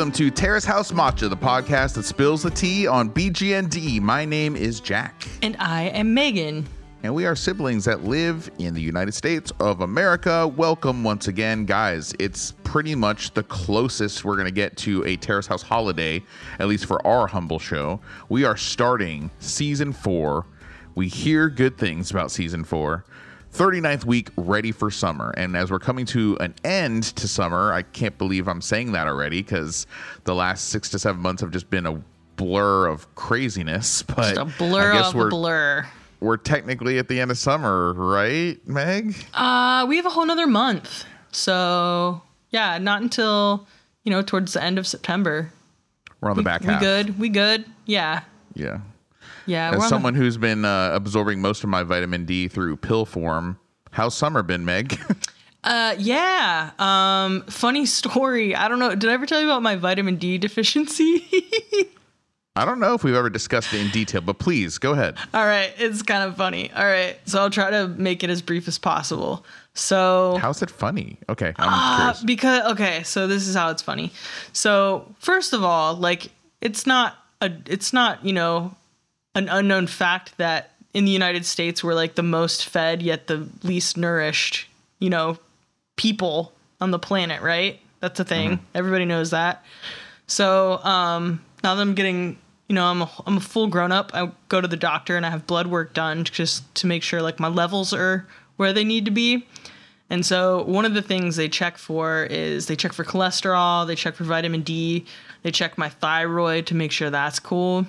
welcome to Terrace House Matcha, the podcast that spills the tea on BGND. My name is Jack. And I am Megan. And we are siblings that live in the United States of America. Welcome once again, guys. It's pretty much the closest we're going to get to a Terrace House holiday, at least for our humble show. We are starting Season 4. We hear good things about Season 4. 39th week, ready for summer. And as we're coming to an end to summer, I can't believe I'm saying that already because the last 6 to 7 months have just been a blur of craziness. But just a blur of blur. We're technically at the end of summer, right, Meg? We have a whole nother month. So, yeah, not until, towards the end of September. We're on the back half. We good. Yeah. Yeah, as someone who's been absorbing most of my vitamin D through pill form, how's summer been, Meg? Yeah. Funny story. I don't know. Did I ever tell you about my vitamin D deficiency? I don't know if we've ever discussed it in detail, but please go ahead. All right. It's kind of funny. All right. So I'll try to make it as brief as possible. So how's it funny? Okay. I'm curious. So this is how it's funny. So first of all, it's not an unknown fact that in the United States, we're like the most fed yet the least nourished, people on the planet, right? That's a thing. Mm-hmm. Everybody knows that. So now that I'm getting, I'm a full grown up. I go to the doctor and I have blood work done just to make sure my levels are where they need to be. And so one of the things they check for is they check for cholesterol, they check for vitamin D, they check my thyroid to make sure that's cool.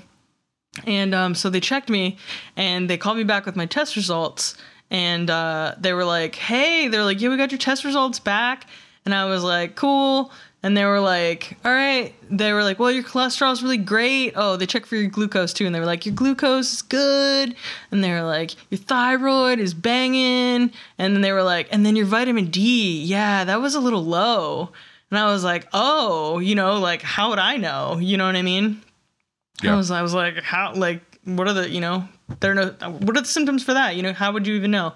And so they checked me and they called me back with my test results and they were like, hey, they're like, yeah, we got your test results back. And I was like, cool. And they were like, all right. They were like, well, your cholesterol is really great. Oh, they checked for your glucose too. And they were like, your glucose is good. And they were like, your thyroid is banging. And then they were like, and then your vitamin D. Yeah, that was a little low. And I was like, oh, how would I know? You know what I mean? Yeah. I was like, how, what are the, what are the symptoms for that? How would you even know?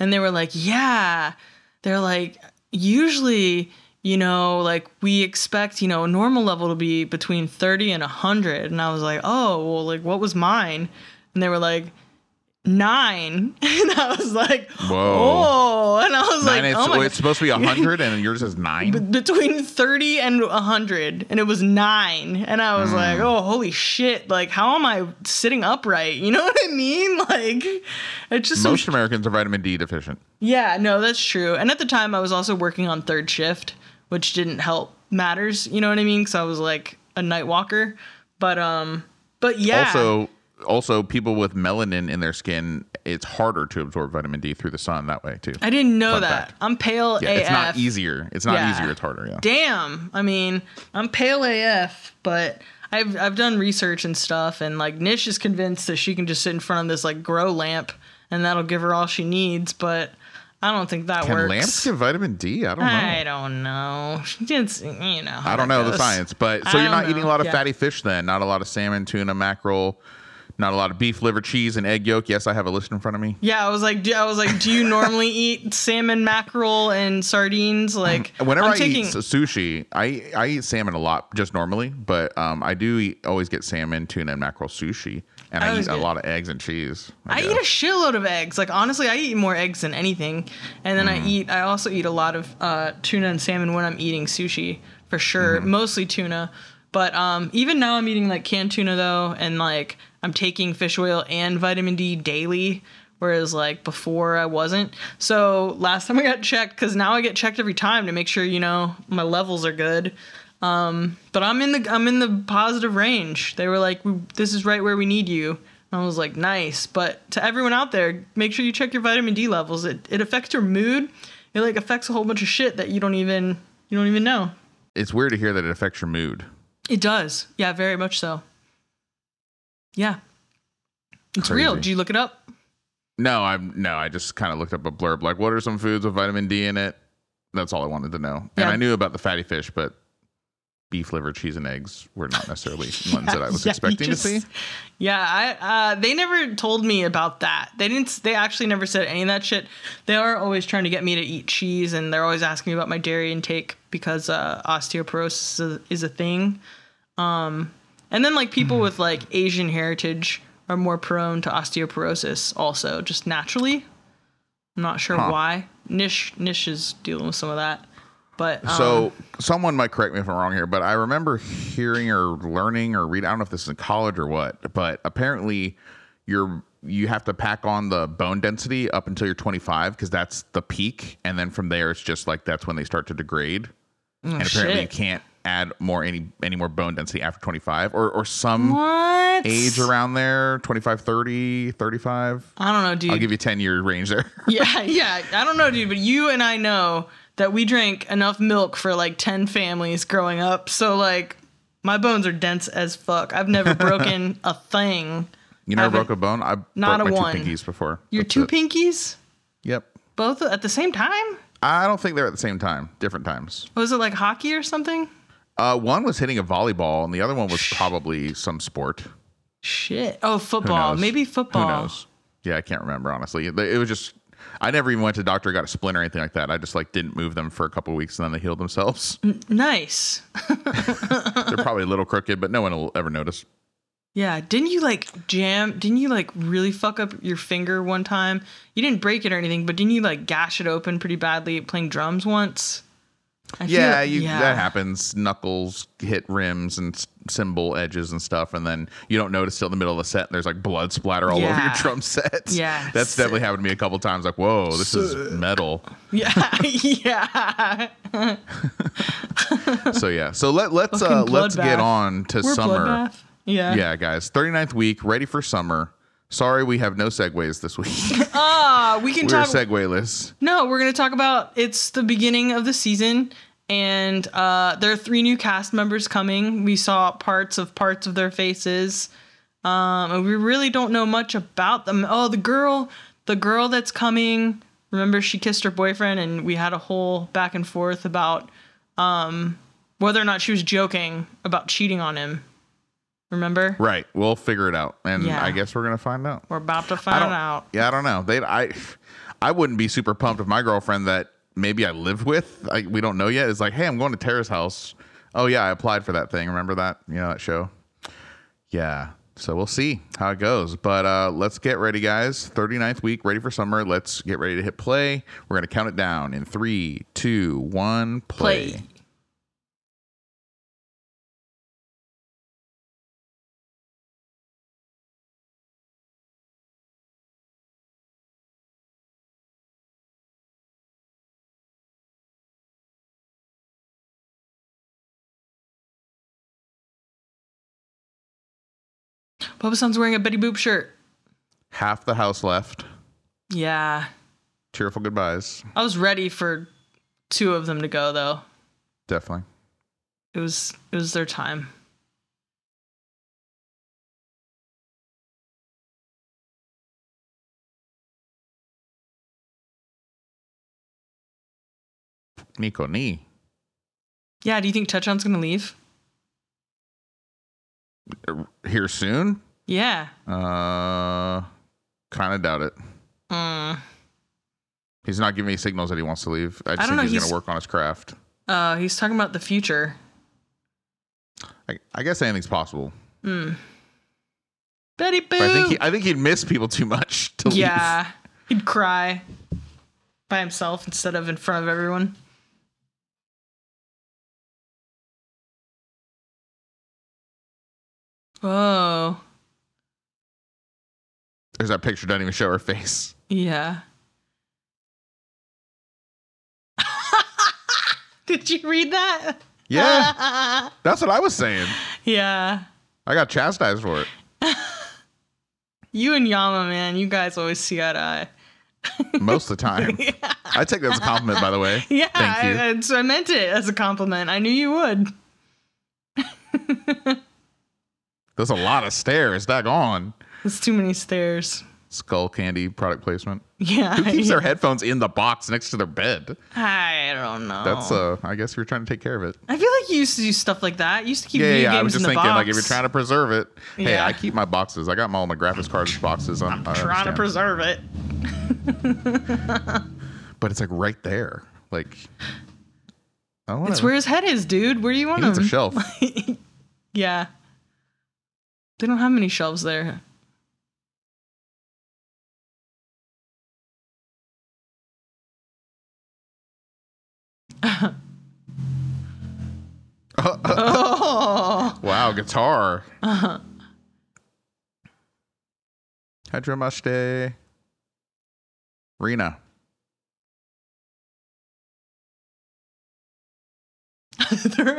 And they were like, yeah, they're like, usually, we expect, a normal level to be between 30 and 100. And I was like, oh, well, what was mine? And they were like, 9. And I was like, whoa. And I was like, oh my God. It's supposed to be 100 and yours is 9? Between 30 and 100. And it was 9. And I was like, oh, holy shit. How am I sitting upright? You know what I mean? It's just most Americans are vitamin D deficient. Yeah, no, that's true. And at the time I was also working on third shift, which didn't help matters. You know what I mean? Because I was a night walker. But yeah. Also, people with melanin in their skin, it's harder to absorb vitamin D through the sun that way, too. I didn't know that. I'm pale AF. It's not easier. It's harder, yeah. Damn. I mean, I'm pale AF, but I've done research and stuff, and, Nish is convinced that she can just sit in front of this, grow lamp, and that'll give her all she needs, but I don't think that works. Can lamps give vitamin D? I don't know. It's, I don't know the science, but so you're not eating a lot of fatty fish then, not a lot of salmon, tuna, mackerel. Not a lot of beef, liver, cheese, and egg yolk. Yes, I have a list in front of me. Yeah, I was like, do you normally eat salmon, mackerel, and sardines? Whenever I eat sushi, I eat salmon a lot just normally, but I do always get salmon, tuna, and mackerel sushi, and I eat a lot of eggs and cheese. I eat a shitload of eggs. Honestly, I eat more eggs than anything, and then I also eat a lot of tuna and salmon when I'm eating sushi for sure, mostly tuna. But even now I'm eating canned tuna though, and I'm taking fish oil and vitamin D daily, whereas before I wasn't. So last time I got checked, because now I get checked every time to make sure my levels are good. But I'm in the positive range. They were like, "This is right where we need you." And I was like, "Nice." But to everyone out there, make sure you check your vitamin D levels. It affects your mood. It affects a whole bunch of shit that you don't even know. It's weird to hear that it affects your mood. It does. Yeah, very much so. Yeah. It's crazy. Real. Did you look it up? No, I just kind of looked up a blurb. What are some foods with vitamin D in it? That's all I wanted to know. Yeah. And I knew about the fatty fish, but beef liver, cheese, and eggs were not necessarily ones that I was expecting to see. Yeah, they never told me about that. They didn't. They actually never said any of that shit. They are always trying to get me to eat cheese, and they're always asking me about my dairy intake because osteoporosis is a thing. And then, like, people with, like, Asian heritage are more prone to osteoporosis also, just naturally. I'm not sure why. Nish is dealing with some of that. But so someone might correct me if I'm wrong here, but I remember hearing or learning or reading, I don't know if this is in college or what, but apparently you have to pack on the bone density up until you're 25 because that's the peak. And then from there, it's just like that's when they start to degrade. Oh, and apparently you can't add any more bone density after 25 or some age around there, 25, 30, 35. I don't know, dude. I'll give you 10-year range there. Yeah. I don't know, dude, but you and I know that we drank enough milk for like 10 families growing up. So like my bones are dense as fuck. I've never broken a thing. You never broke a bone? I not broke a my one. Two pinkies before. Your That's two it. Pinkies? Yep. Both at the same time? I don't think they're at the same time. Different times. Was it like hockey or something? One was hitting a volleyball and the other one was probably some sport. Shit. Oh, football. Maybe football. Who knows? Yeah, I can't remember, honestly. It was just... I never even went to the doctor, got a splint or anything like that. I just like didn't move them for a couple of weeks and then they healed themselves. Nice. They're probably a little crooked, but no one will ever notice. Yeah. Didn't you like really fuck up your finger one time? You didn't break it or anything, but didn't you like gash it open pretty badly playing drums once? That happens. Knuckles hit rims and cymbal edges and stuff, and then you don't notice till in the middle of the set and there's like blood splatter all over your drum sets. Yeah, that's definitely happened to me a couple times. Like, whoa, this is metal. Yeah. So let's get on to summer. Bloodbath. Yeah, guys, 39th week, ready for summer. Sorry, we have no segues this week. We're segueless. No, we're going to talk about it's the beginning of the season, and there are 3 new cast members coming. We saw parts of their faces, and we really don't know much about them. Oh, the girl that's coming. Remember, she kissed her boyfriend, and we had a whole back and forth about whether or not she was joking about cheating on him. Remember? Right. We'll figure it out. And I guess we're going to find out. We're about to find out. Yeah, I don't know. I wouldn't be super pumped if my girlfriend that maybe I live with, we don't know yet, is like, hey, I'm going to Terrace House. Oh, yeah, I applied for that thing. Remember that? You know, that show? Yeah. So we'll see how it goes. But let's get ready, guys. 39th week, ready for summer. Let's get ready to hit play. We're going to count it down in 3, 2, 1, play. Papa Son's wearing a Betty Boop shirt. Half the house left. Yeah. Tearful goodbyes. I was ready for 2 of them to go, though. Definitely. It was their time. Nico, ni. Yeah, do you think Tecchan's going to leave? Here soon? Yeah. Kind of doubt it. He's not giving me signals that he wants to leave. I don't know, he's going to work on his craft. He's talking about the future. I guess anything's possible. Betty Boop. I think he'd miss people too much to leave. Yeah. He'd cry by himself instead of in front of everyone. Oh. There's that picture, doesn't even show her face. Yeah. Did you read that? Yeah. That's what I was saying. Yeah. I got chastised for it. You and Yama, man, you guys always see eye to eye. Most of the time. Yeah. I take that as a compliment, by the way. Yeah. Thank you. So I meant it as a compliment. I knew you would. There's a lot of stairs. Daggone. There's too many stairs. Skull Candy product placement. Yeah. Who keeps their headphones in the box next to their bed? I don't know. That's I guess you're trying to take care of it. I feel like you used to do stuff like that. You used to keep video games in the box. I was just thinking, box. Like, if you're trying to preserve it, hey, I keep my boxes. I got my all my graphics cards boxes. I'm trying to preserve it. But it's like right there. Like, it's where his head is, dude. Where do you want him? It's a shelf. Yeah. They don't have many shelves there. Wow, guitar. Hadramashite. Rena.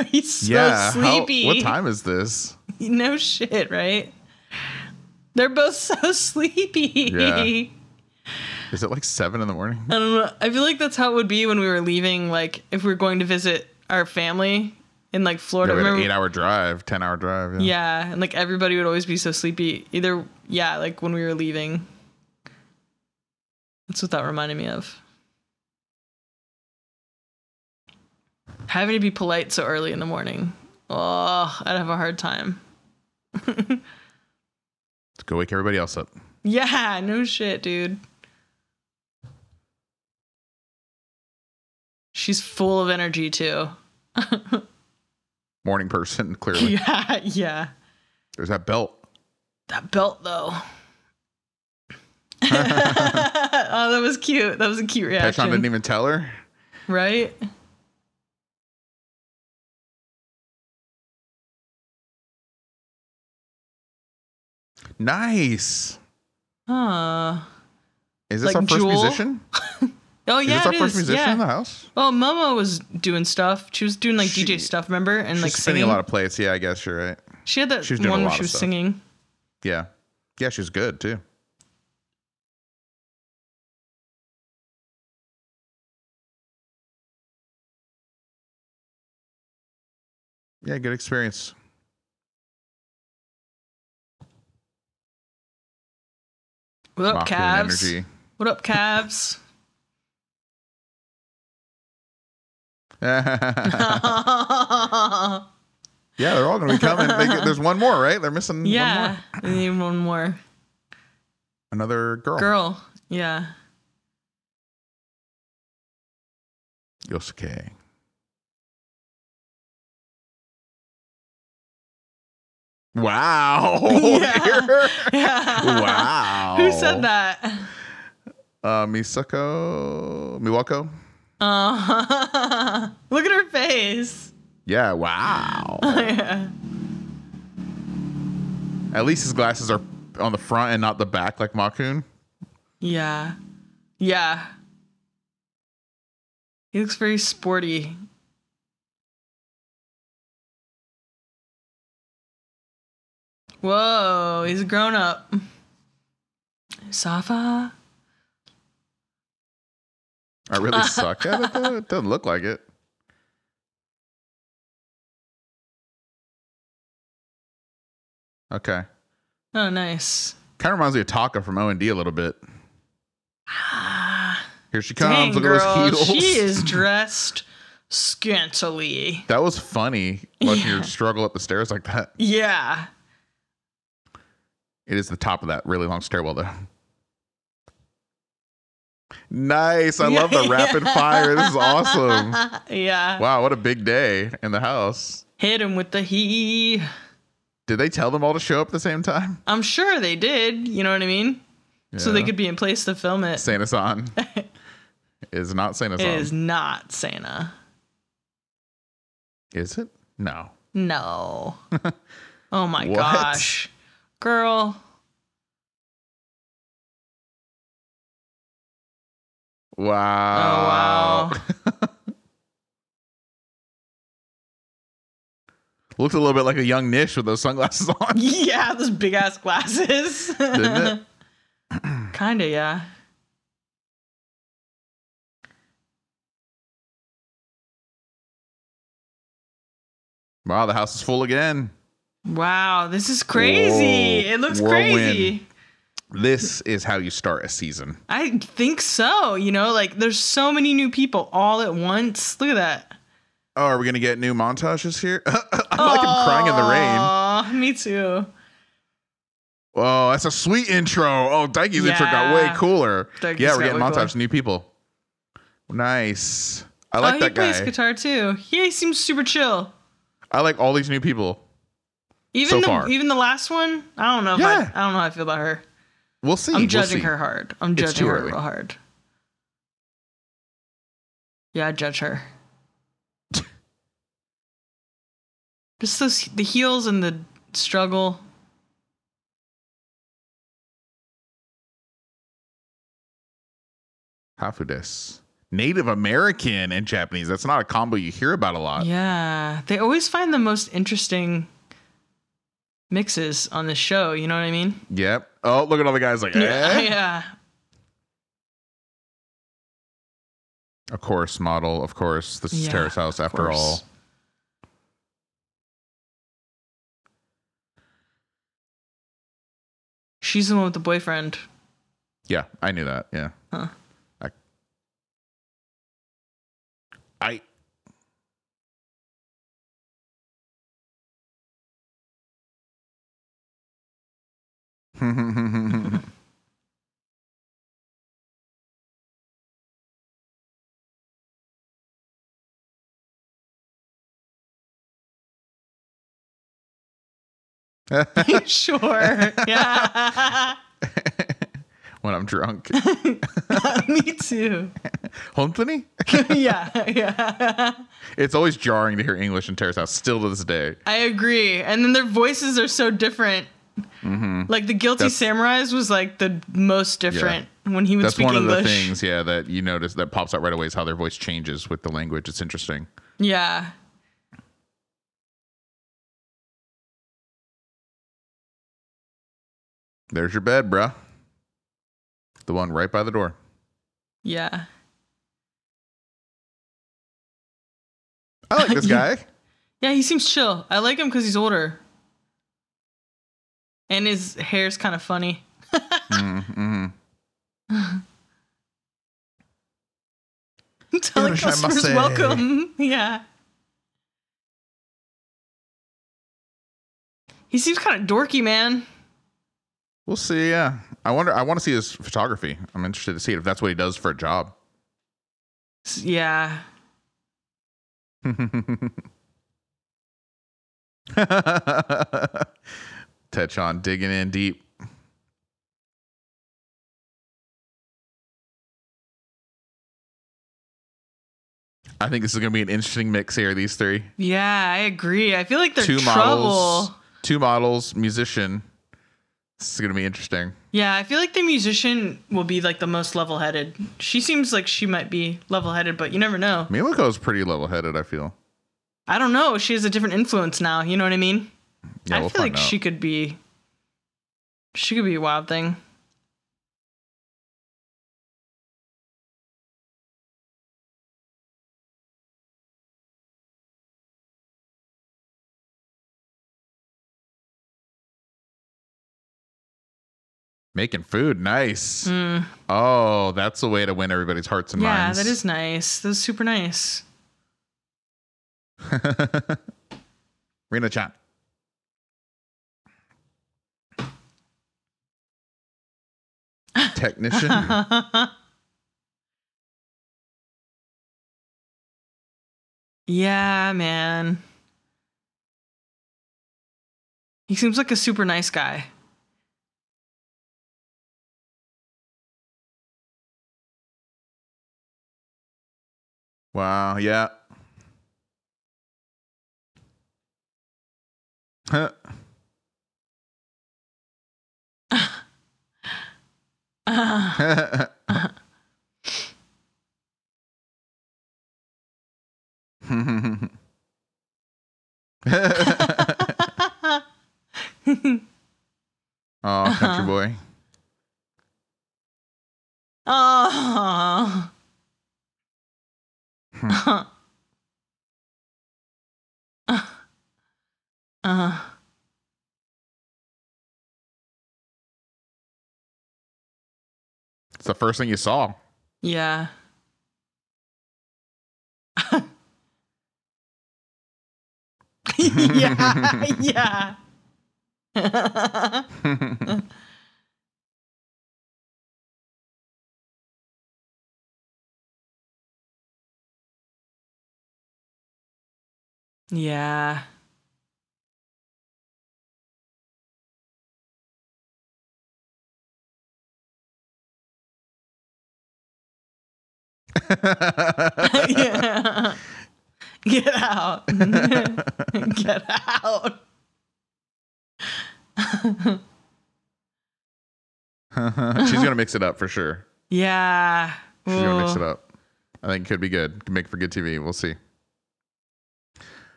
He's so sleepy. What time is this? No shit, right? They're both so sleepy. Yeah. Is it like 7 a.m? I don't know. I feel like that's how it would be when we were leaving. Like if we were going to visit our family in like Florida. Yeah, we had an 10-hour drive. Yeah. And like everybody would always be so sleepy. Like when we were leaving. That's what that reminded me of. Having to be polite so early in the morning. Oh, I'd have a hard time. Let's go wake everybody else up. Yeah, no shit, dude. She's full of energy, too. Morning person, clearly. Yeah. There's that belt. That belt, though. Oh, that was cute. That was a cute reaction. Tecchan didn't even tell her. Right? Nice. Is this like our first musician? Oh, yeah. Is this our first musician in the house? Well, Momo was doing stuff. She was doing like DJ stuff, remember? And she's like spinning a lot of plates. Yeah, I guess you're right. She had that one where she was singing. Yeah. Yeah, she was good too. Yeah, good experience. What up, Cavs? What up, Cavs? Yeah, they're all going to be coming. There's one more, right? They're missing one more. They need one more. Another girl. Yeah. Yosuke. Wow. Yeah. Wow. Who said that? Miyako. Look at her face. Yeah, wow. Yeah. At least his glasses are on the front and not the back like Makun. Yeah. Yeah. He looks very sporty. Whoa, he's a grown up. Safa. I really suck at it, though. It doesn't look like it. Okay. Oh, nice. Kind of reminds me of Taka from O and D a little bit. Here she comes. Dang, look at those heels. She is dressed scantily. That was funny. Watching her struggle up the stairs like that. Yeah. It is the top of that really long stairwell, though. Nice. I love the rapid fire. This is awesome. Yeah. Wow, what a big day in the house. Hit him with the he. Did they tell them all to show up at the same time? I'm sure they did. You know what I mean? Yeah. So they could be in place to film it. Santa-san. Is not Santa-san. It is not Santa. Is it? No. No. Oh, my gosh. Girl. Wow. Oh, wow. Looked a little bit like a young Nish with those sunglasses on. Yeah, those big ass glasses. Didn't it? Kinda, yeah. Wow, the house is full again. Wow, this is crazy. Whoa, it looks crazy. This is how you start a season. I think so. You know, like there's so many new people all at once. Look at that. Oh, are we going to get new montages here? I'm crying in the rain. Me too. Oh, that's a sweet intro. Oh, Daiki's intro got way cooler. Daiki's we're getting montages, new people. Nice. I like that guy. He plays guitar too. He seems super chill. I like all these new people. Even the last one, I don't know. I don't know how I feel about her. We'll see. I'm judging her real hard. Yeah, I judge her. Just the heels and the struggle. Hafudes. Native American and Japanese. That's not a combo you hear about a lot. Yeah. They always find the most interesting mixes on the show. You know what I mean? Yep. Oh, look at all the guys like, Yeah. A chorus model, of course. This is Terrace House after all. She's the one with the boyfriend. Yeah, I knew that. Yeah. Huh. I Sure. Yeah. When I'm drunk. Me too. Hontoni? Yeah. It's always jarring to hear English in Terrace House, still to this day. I agree. And then their voices are so different. Mm-hmm. Like the Guilty Samurais was like the most different when he would speak English. That's one of the things, that you notice that pops out right away is how their voice changes with the language. It's interesting. Yeah. There's your bed, bruh. The one right by the door. Yeah. I like this guy. Yeah, he seems chill. I like him because he's older. And his hair's kind of funny. Telling customers welcome. Yeah. He seems kind of dorky, man. We'll see. Yeah. I want to see his photography. I'm interested to see if that's what he does for a job. Yeah. Tecchan digging in deep. I think this is going to be an interesting mix here, these three. Yeah, I agree. I feel like they're two models, musician. This is going to be interesting. Yeah, I feel like the musician will be like the most level-headed. She seems like she might be level-headed, but you never know. Miyako's pretty level-headed, I feel. I don't know. She has a different influence now. You know what I mean? Yeah, I feel like she could be a wild thing. Making food. Nice. Mm. Oh, that's a way to win everybody's hearts and minds. Yeah, that is nice. That was super nice. Rena-chan. Technician. Yeah, man. He seems like a super nice guy. Wow, yeah. Huh. Oh, country boy. Oh. It's the first thing you saw. Yeah. Yeah. Yeah. Yeah. Yeah. Get out. Get out. She's going to mix it up for sure. Yeah. She's going to mix it up. I think it could be good. Could make for good TV. We'll see.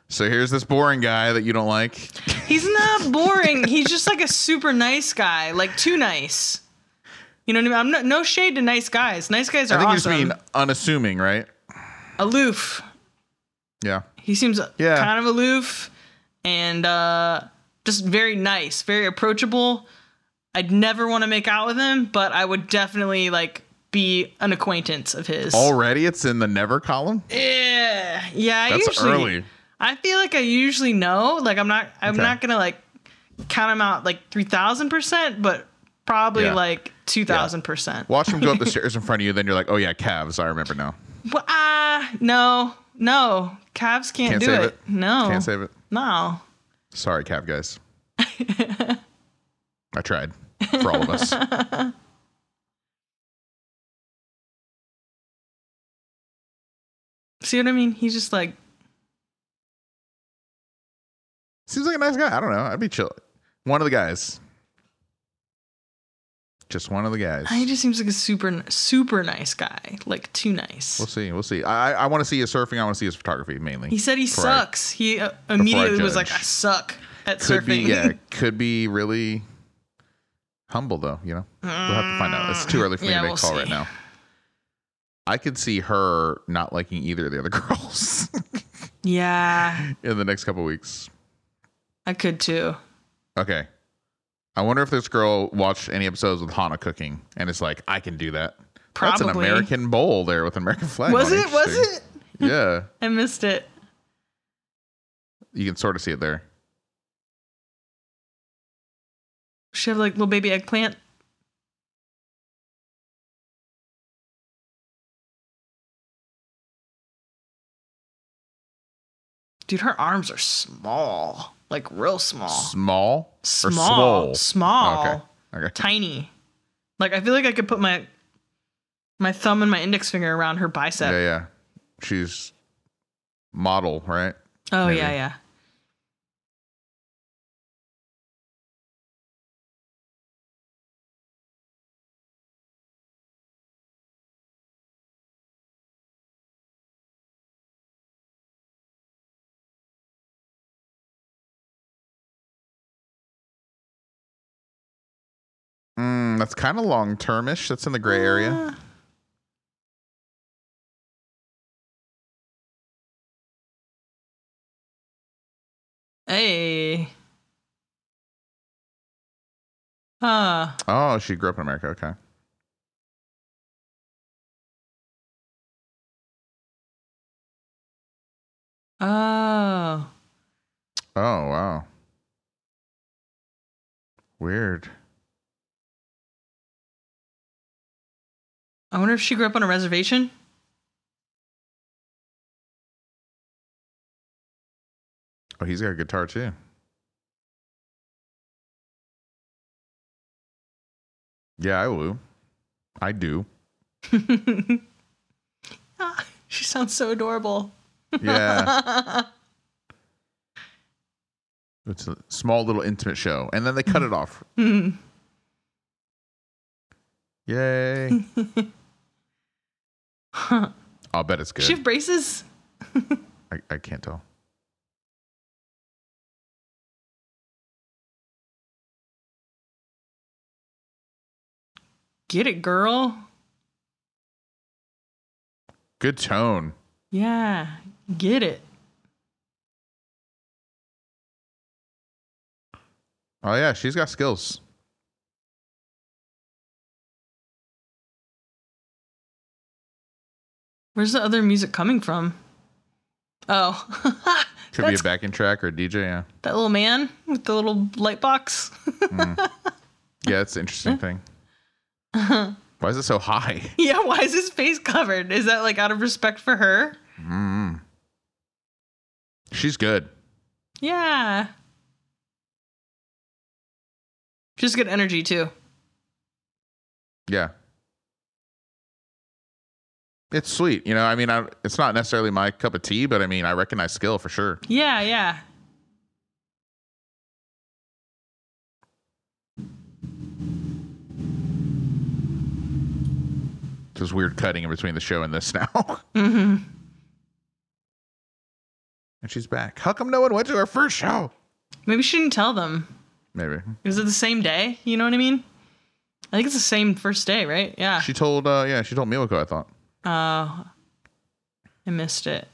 So here's this boring guy that you don't like. He's not boring. He's just like a super nice guy. Like too nice. You know what I mean? I'm not, no shade to nice guys. Nice guys are awesome. I think you just mean unassuming, right? Aloof. Yeah. He seems kind of aloof and just very nice, very approachable. I'd never want to make out with him, but I would definitely like be an acquaintance of his. Already it's in the never column? Yeah. Yeah. That's usually early. I feel like I usually know. Like I'm not going to like count him out like 3,000%, but probably like 2,000%. Yeah. Watch him go up the stairs in front of you. Then you're like, oh yeah, calves. I remember now. Well, no. Cavs can't do it. No. Can't save it. No. Sorry, Cav guys. I tried. For all of us. See what I mean? He's just like... Seems like a nice guy. I don't know. I'd be chill. One of the guys. Just one of the guys. He just seems like a super, super nice guy. Like, too nice. We'll see. We'll see. I want to see his surfing. I want to see his photography, mainly. He said he sucks. He immediately was like, I suck at surfing. Could be really humble, though, you know? We'll have to find out. It's too early for me to make a call right now. I could see her not liking either of the other girls. Yeah. In the next couple of weeks. I could, too. Okay. I wonder if this girl watched any episodes with Hana cooking and is like, I can do that. Probably. That's an American bowl there with an American flag. Was it? Was it? Yeah. I missed it. You can sort of see it there. She have like little baby eggplant. Dude, her arms are small. Like real small. Small? Small. Small. Oh, okay. Tiny. Like I feel like I could put my thumb and my index finger around her bicep. Yeah. She's model, right? Oh, maybe. Yeah. That's kind of long-termish. That's in the gray area. Hey. Oh, she grew up in America. Okay. Oh. Oh, wow. Weird. I wonder if she grew up on a reservation. Oh, he's got a guitar too. Yeah, I do. She sounds so adorable. Yeah. It's a small little intimate show. And then they cut it off. Yay. Huh. I'll bet it's good. She have braces? I can't tell. Get it, girl. Good tone. Yeah, get it. Oh yeah, she's got skills. Where's the other music coming from? Oh. Could be a backing track or a DJ, yeah. That little man with the little light box. Yeah, that's an interesting thing. Why is it so high? Yeah, why is his face covered? Is that like out of respect for her? Mm. She's good. Yeah. She's good energy, too. Yeah. It's sweet. You know, I mean, it's not necessarily my cup of tea, but I mean, I recognize skill for sure. Yeah, yeah. There's weird cutting in between the show and this now. Mm-hmm. And she's back. How come no one went to her first show? Maybe she didn't tell them. Maybe. Is it the same day? You know what I mean? I think it's the same first day, right? Yeah. She told, she told Miyako, I thought. Oh, I missed it.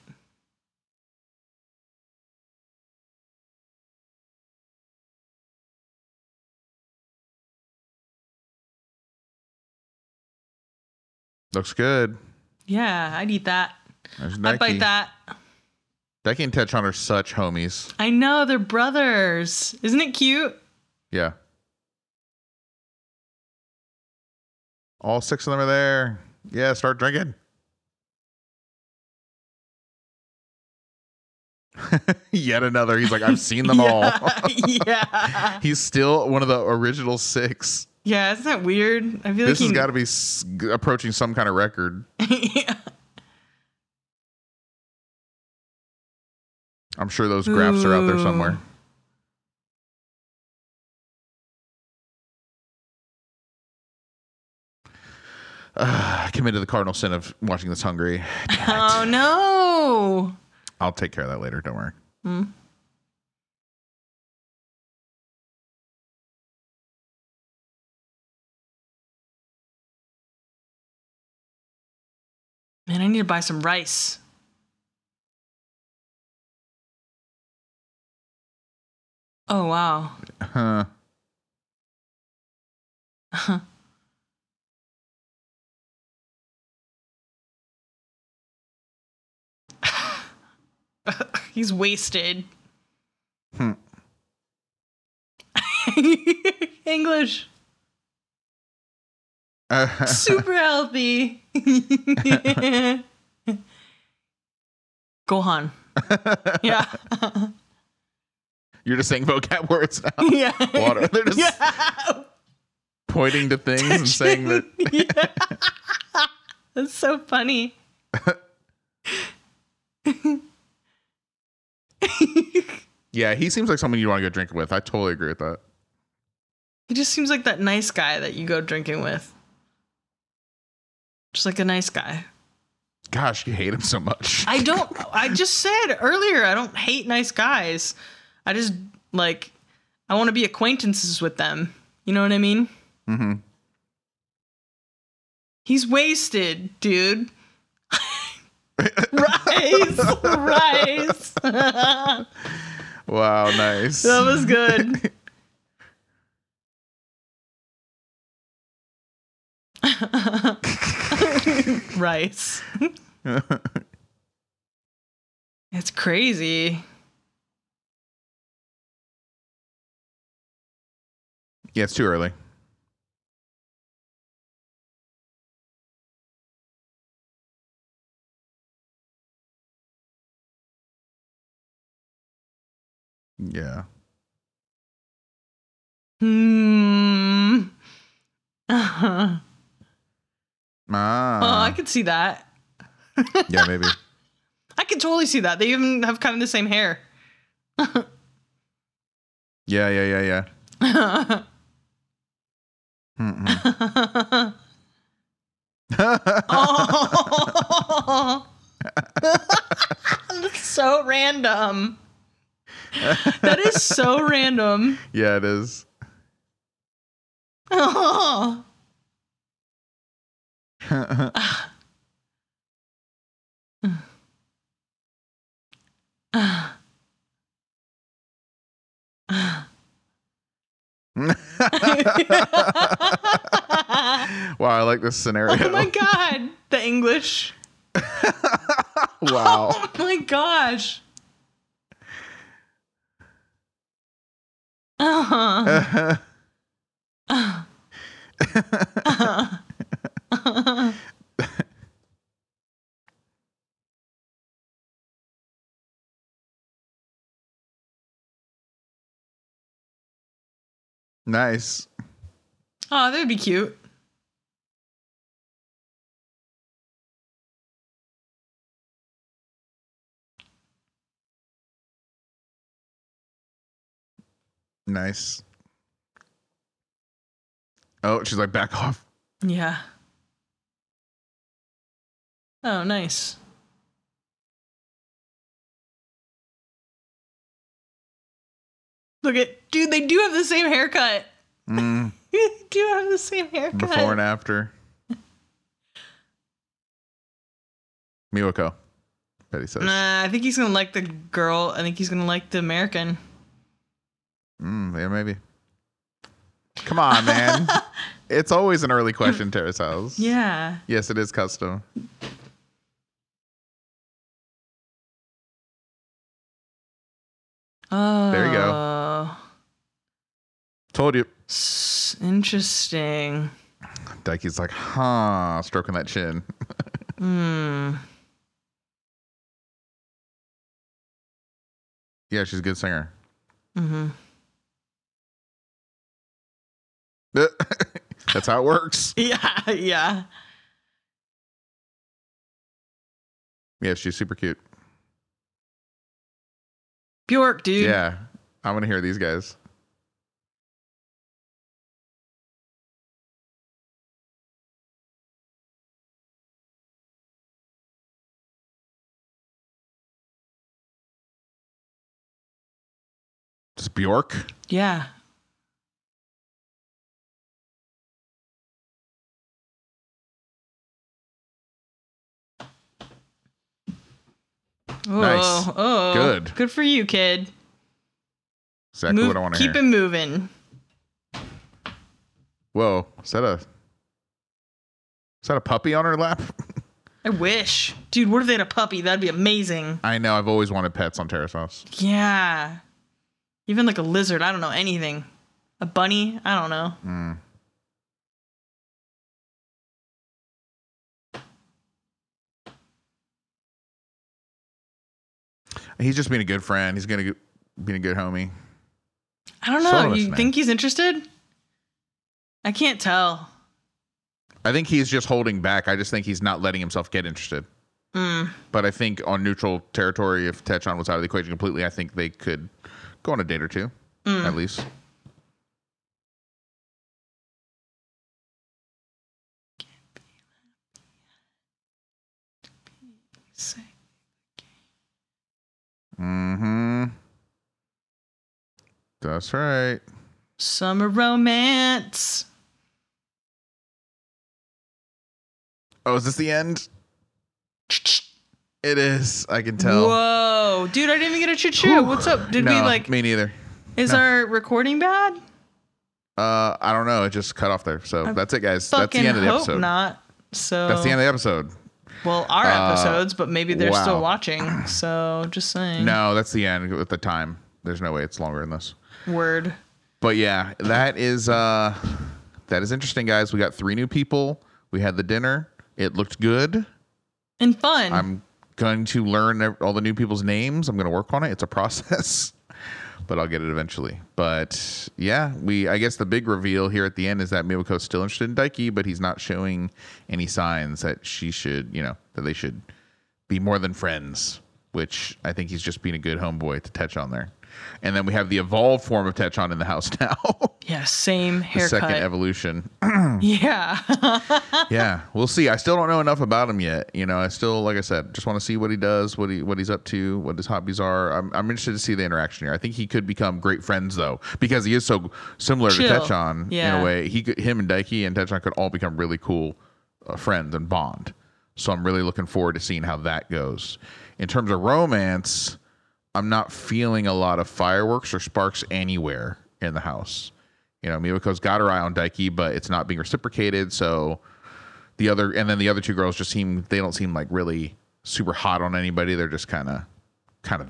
Looks good. Yeah, I'd eat that. I'd bite that. Daiki and Tecchan are such homies. I know, they're brothers. Isn't it cute? Yeah. All six of them are there. Yeah, start drinking. Yet another. He's like, I've seen them all. Yeah. He's still one of the original six. Yeah, isn't that weird? I feel this like has got to be approaching some kind of record. Yeah. I'm sure those graphs are out there somewhere. I committed the cardinal sin of watching this hungry. Oh, no. I'll take care of that later. Don't worry. Mm. Man, I need to buy some rice. Oh, wow. Huh. He's wasted. English. Super healthy. Gohan. Yeah. You're just saying vocab words now. Yeah. Water. They're just pointing to things and saying that. Yeah. That's so funny. Yeah, he seems like someone you want to go drinking with. I totally agree with that. He just seems like that nice guy that you go drinking with. Just like a nice guy. Gosh, you hate him so much. I don't. I just said earlier, I don't hate nice guys. I just, like, I want to be acquaintances with them. You know what I mean? Mm-hmm. He's wasted, dude. Rice. Wow, nice. That was good. Rice. It's crazy. Yeah, it's too early. Yeah. Uh-huh. Ah. Oh, I could see that. Yeah, maybe. I could totally see that. They even have kind of the same hair. Yeah. Mm-mm. Oh. That's so random. That is so random. Yeah, it is. Oh. Wow, I like this scenario. Oh my god, the English. Wow. Oh my gosh. Uh-huh. Uh-huh. Uh-huh. Uh-huh. Nice. Oh, that'd be cute. Nice. Oh, she's like, back off. Yeah. Oh, nice. Look at, dude, they do have the same haircut. Mm. They do have the same haircut. Before and after. Miyako, Betty says. Nah, I think he's going to like the girl. I think he's going to like the American. Yeah, maybe. Come on, man. It's always an early question, Terrace House. Yeah. Yes, it is custom. Oh. There you go. Told you. Interesting. Daiki's like, huh, stroking that chin. Hmm. Yeah, she's a good singer. Mm-hmm. That's how it works. Yeah, yeah. Yeah, she's super cute. Bjork, dude. Yeah, I want to hear these guys. Just Bjork? Yeah. Oh, nice. Oh, good. Good for you, kid. Exactly what I want to hear. Keep it moving. Whoa, is that a puppy on her lap? I wish, dude. What if they had a puppy? That'd be amazing. I know. I've always wanted pets on Terrace House. Yeah, even like a lizard. I don't know anything. A bunny. I don't know. Mm. He's just being a good friend. He's going to be a good homie. I don't know. You think he's interested? I can't tell. I think he's just holding back. I just think he's not letting himself get interested. Mm. But I think on neutral territory, if Tecchan was out of the equation completely, I think they could go on a date or two, at least. Mm-hmm. That's right. Summer romance. Oh, is this the end? It is. I can tell. Whoa, dude! I didn't even get a choo-choo. What's up? Did we like? Me neither. Is our recording bad? I don't know. It just cut off there. So that's it, guys. That's the end of the episode. Hope not. So that's the end of the episode. Well, our episodes, but maybe they're still watching. So just saying. No, that's the end with the time. There's no way it's longer than this. Word. But yeah, that is interesting, guys. We got 3 new people. We had the dinner. It looked good. And fun. I'm going to learn all the new people's names. I'm going to work on it. It's a process, but I'll get it eventually. But yeah, I guess the big reveal here at the end is that Miwako's still interested in Daiki, but he's not showing any signs that she should, that they should be more than friends, which I think he's just being a good homeboy to Tecchan there. And then we have the evolved form of Tecchan in the house now. Yeah, same haircut. The second evolution. Yeah. Yeah, we'll see. I still don't know enough about him yet. I still, like I said, just want to see what he does, what he's up to, what his hobbies are. I'm interested to see the interaction here. I think he could become great friends, though, because he is so similar to Tecchan in a way. Him and Daiki and Tecchan could all become really cool friends and bond. So I'm really looking forward to seeing how that goes. In terms of romance, I'm not feeling a lot of fireworks or sparks anywhere in the house. Miwako's got her eye on Daiki, but it's not being reciprocated. So the other, and then the other two girls just seem, they don't seem like really super hot on anybody. They're just kind of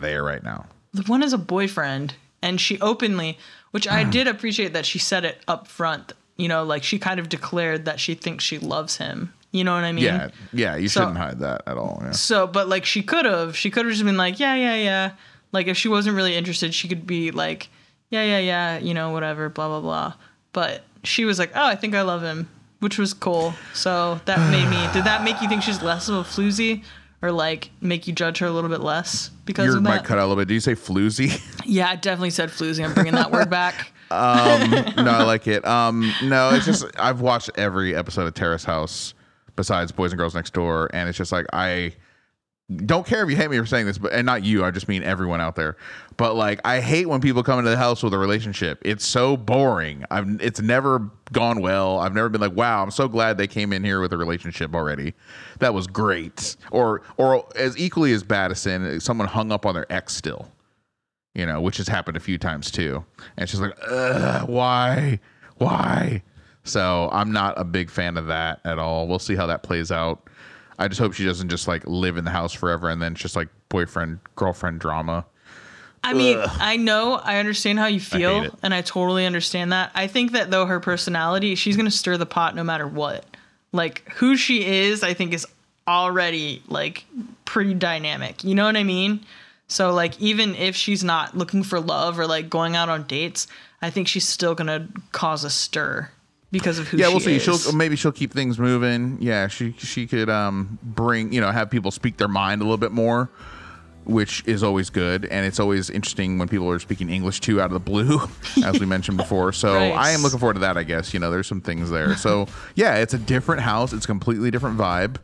there right now. The one is a boyfriend, and she openly, which I did appreciate that she said it up front, you know, like she kind of declared that she thinks she loves him. You know what I mean? Yeah. Yeah. You shouldn't hide that at all. Yeah. So, but like she could have just been like, yeah. Like if she wasn't really interested, she could be like, yeah, you know, whatever, blah, blah, blah. But she was like, oh, I think I love him, which was cool. So that made me, did that make you think she's less of a floozy, or like make you judge her a little bit less because your of that? Your mic cut out a little bit. Did you say floozy? Yeah, I definitely said floozy. I'm bringing that word back. No, I like it. No, it's just, I've watched every episode of Terrace House besides Boys and Girls Next Door. And it's just like, I don't care if you hate me for saying this, but, and not you, I just mean everyone out there. But like, I hate when people come into the house with a relationship. It's so boring. It's never gone well. I've never been like, wow, I'm so glad they came in here with a relationship already. That was great. Or as equally as bad as sin, someone hung up on their ex still, you know, which has happened a few times too. And she's like, ugh, why? So I'm not a big fan of that at all. We'll see how that plays out. I just hope she doesn't just like live in the house forever and then it's just like boyfriend, girlfriend drama. I mean, ugh. I know, I understand how you feel, and I totally understand that. I think that though her personality, she's going to stir the pot no matter what. Like who she is, I think is already like pretty dynamic. You know what I mean? So like even if she's not looking for love or like going out on dates, I think she's still going to cause a stir. Because of who she is. Yeah, we'll see. Maybe she'll keep things moving. Yeah, she could bring, you know, have people speak their mind a little bit more, which is always good. And it's always interesting when people are speaking English too out of the blue, as we mentioned before. So right. I am looking forward to that, I guess. You know, there's some things there. So yeah, it's a different house. It's a completely different vibe.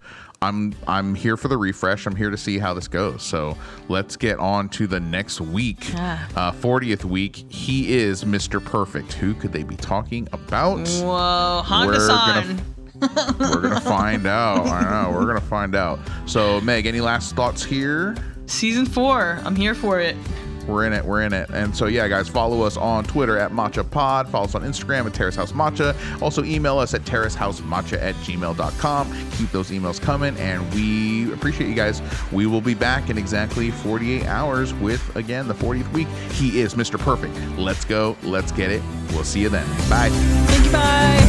I'm here for the refresh. I'm here to see how this goes. So let's get on to the next week. Yeah. 40th week. He is Mr. Perfect. Who could they be talking about? Whoa, Honda-san. We're going to find out. I know. We're going to find out. So, Meg, any last thoughts here? Season 4. I'm here for it. We're in it. And so, yeah, guys, follow us on Twitter at Matcha Pod. Follow us on Instagram at Terrace House Matcha. Also, email us at terracehousematcha@gmail.com. Keep those emails coming, and we appreciate you guys. We will be back in exactly 48 hours with, again, the 40th week. He is Mr. Perfect. Let's go. Let's get it. We'll see you then. Bye. Thank you. Bye.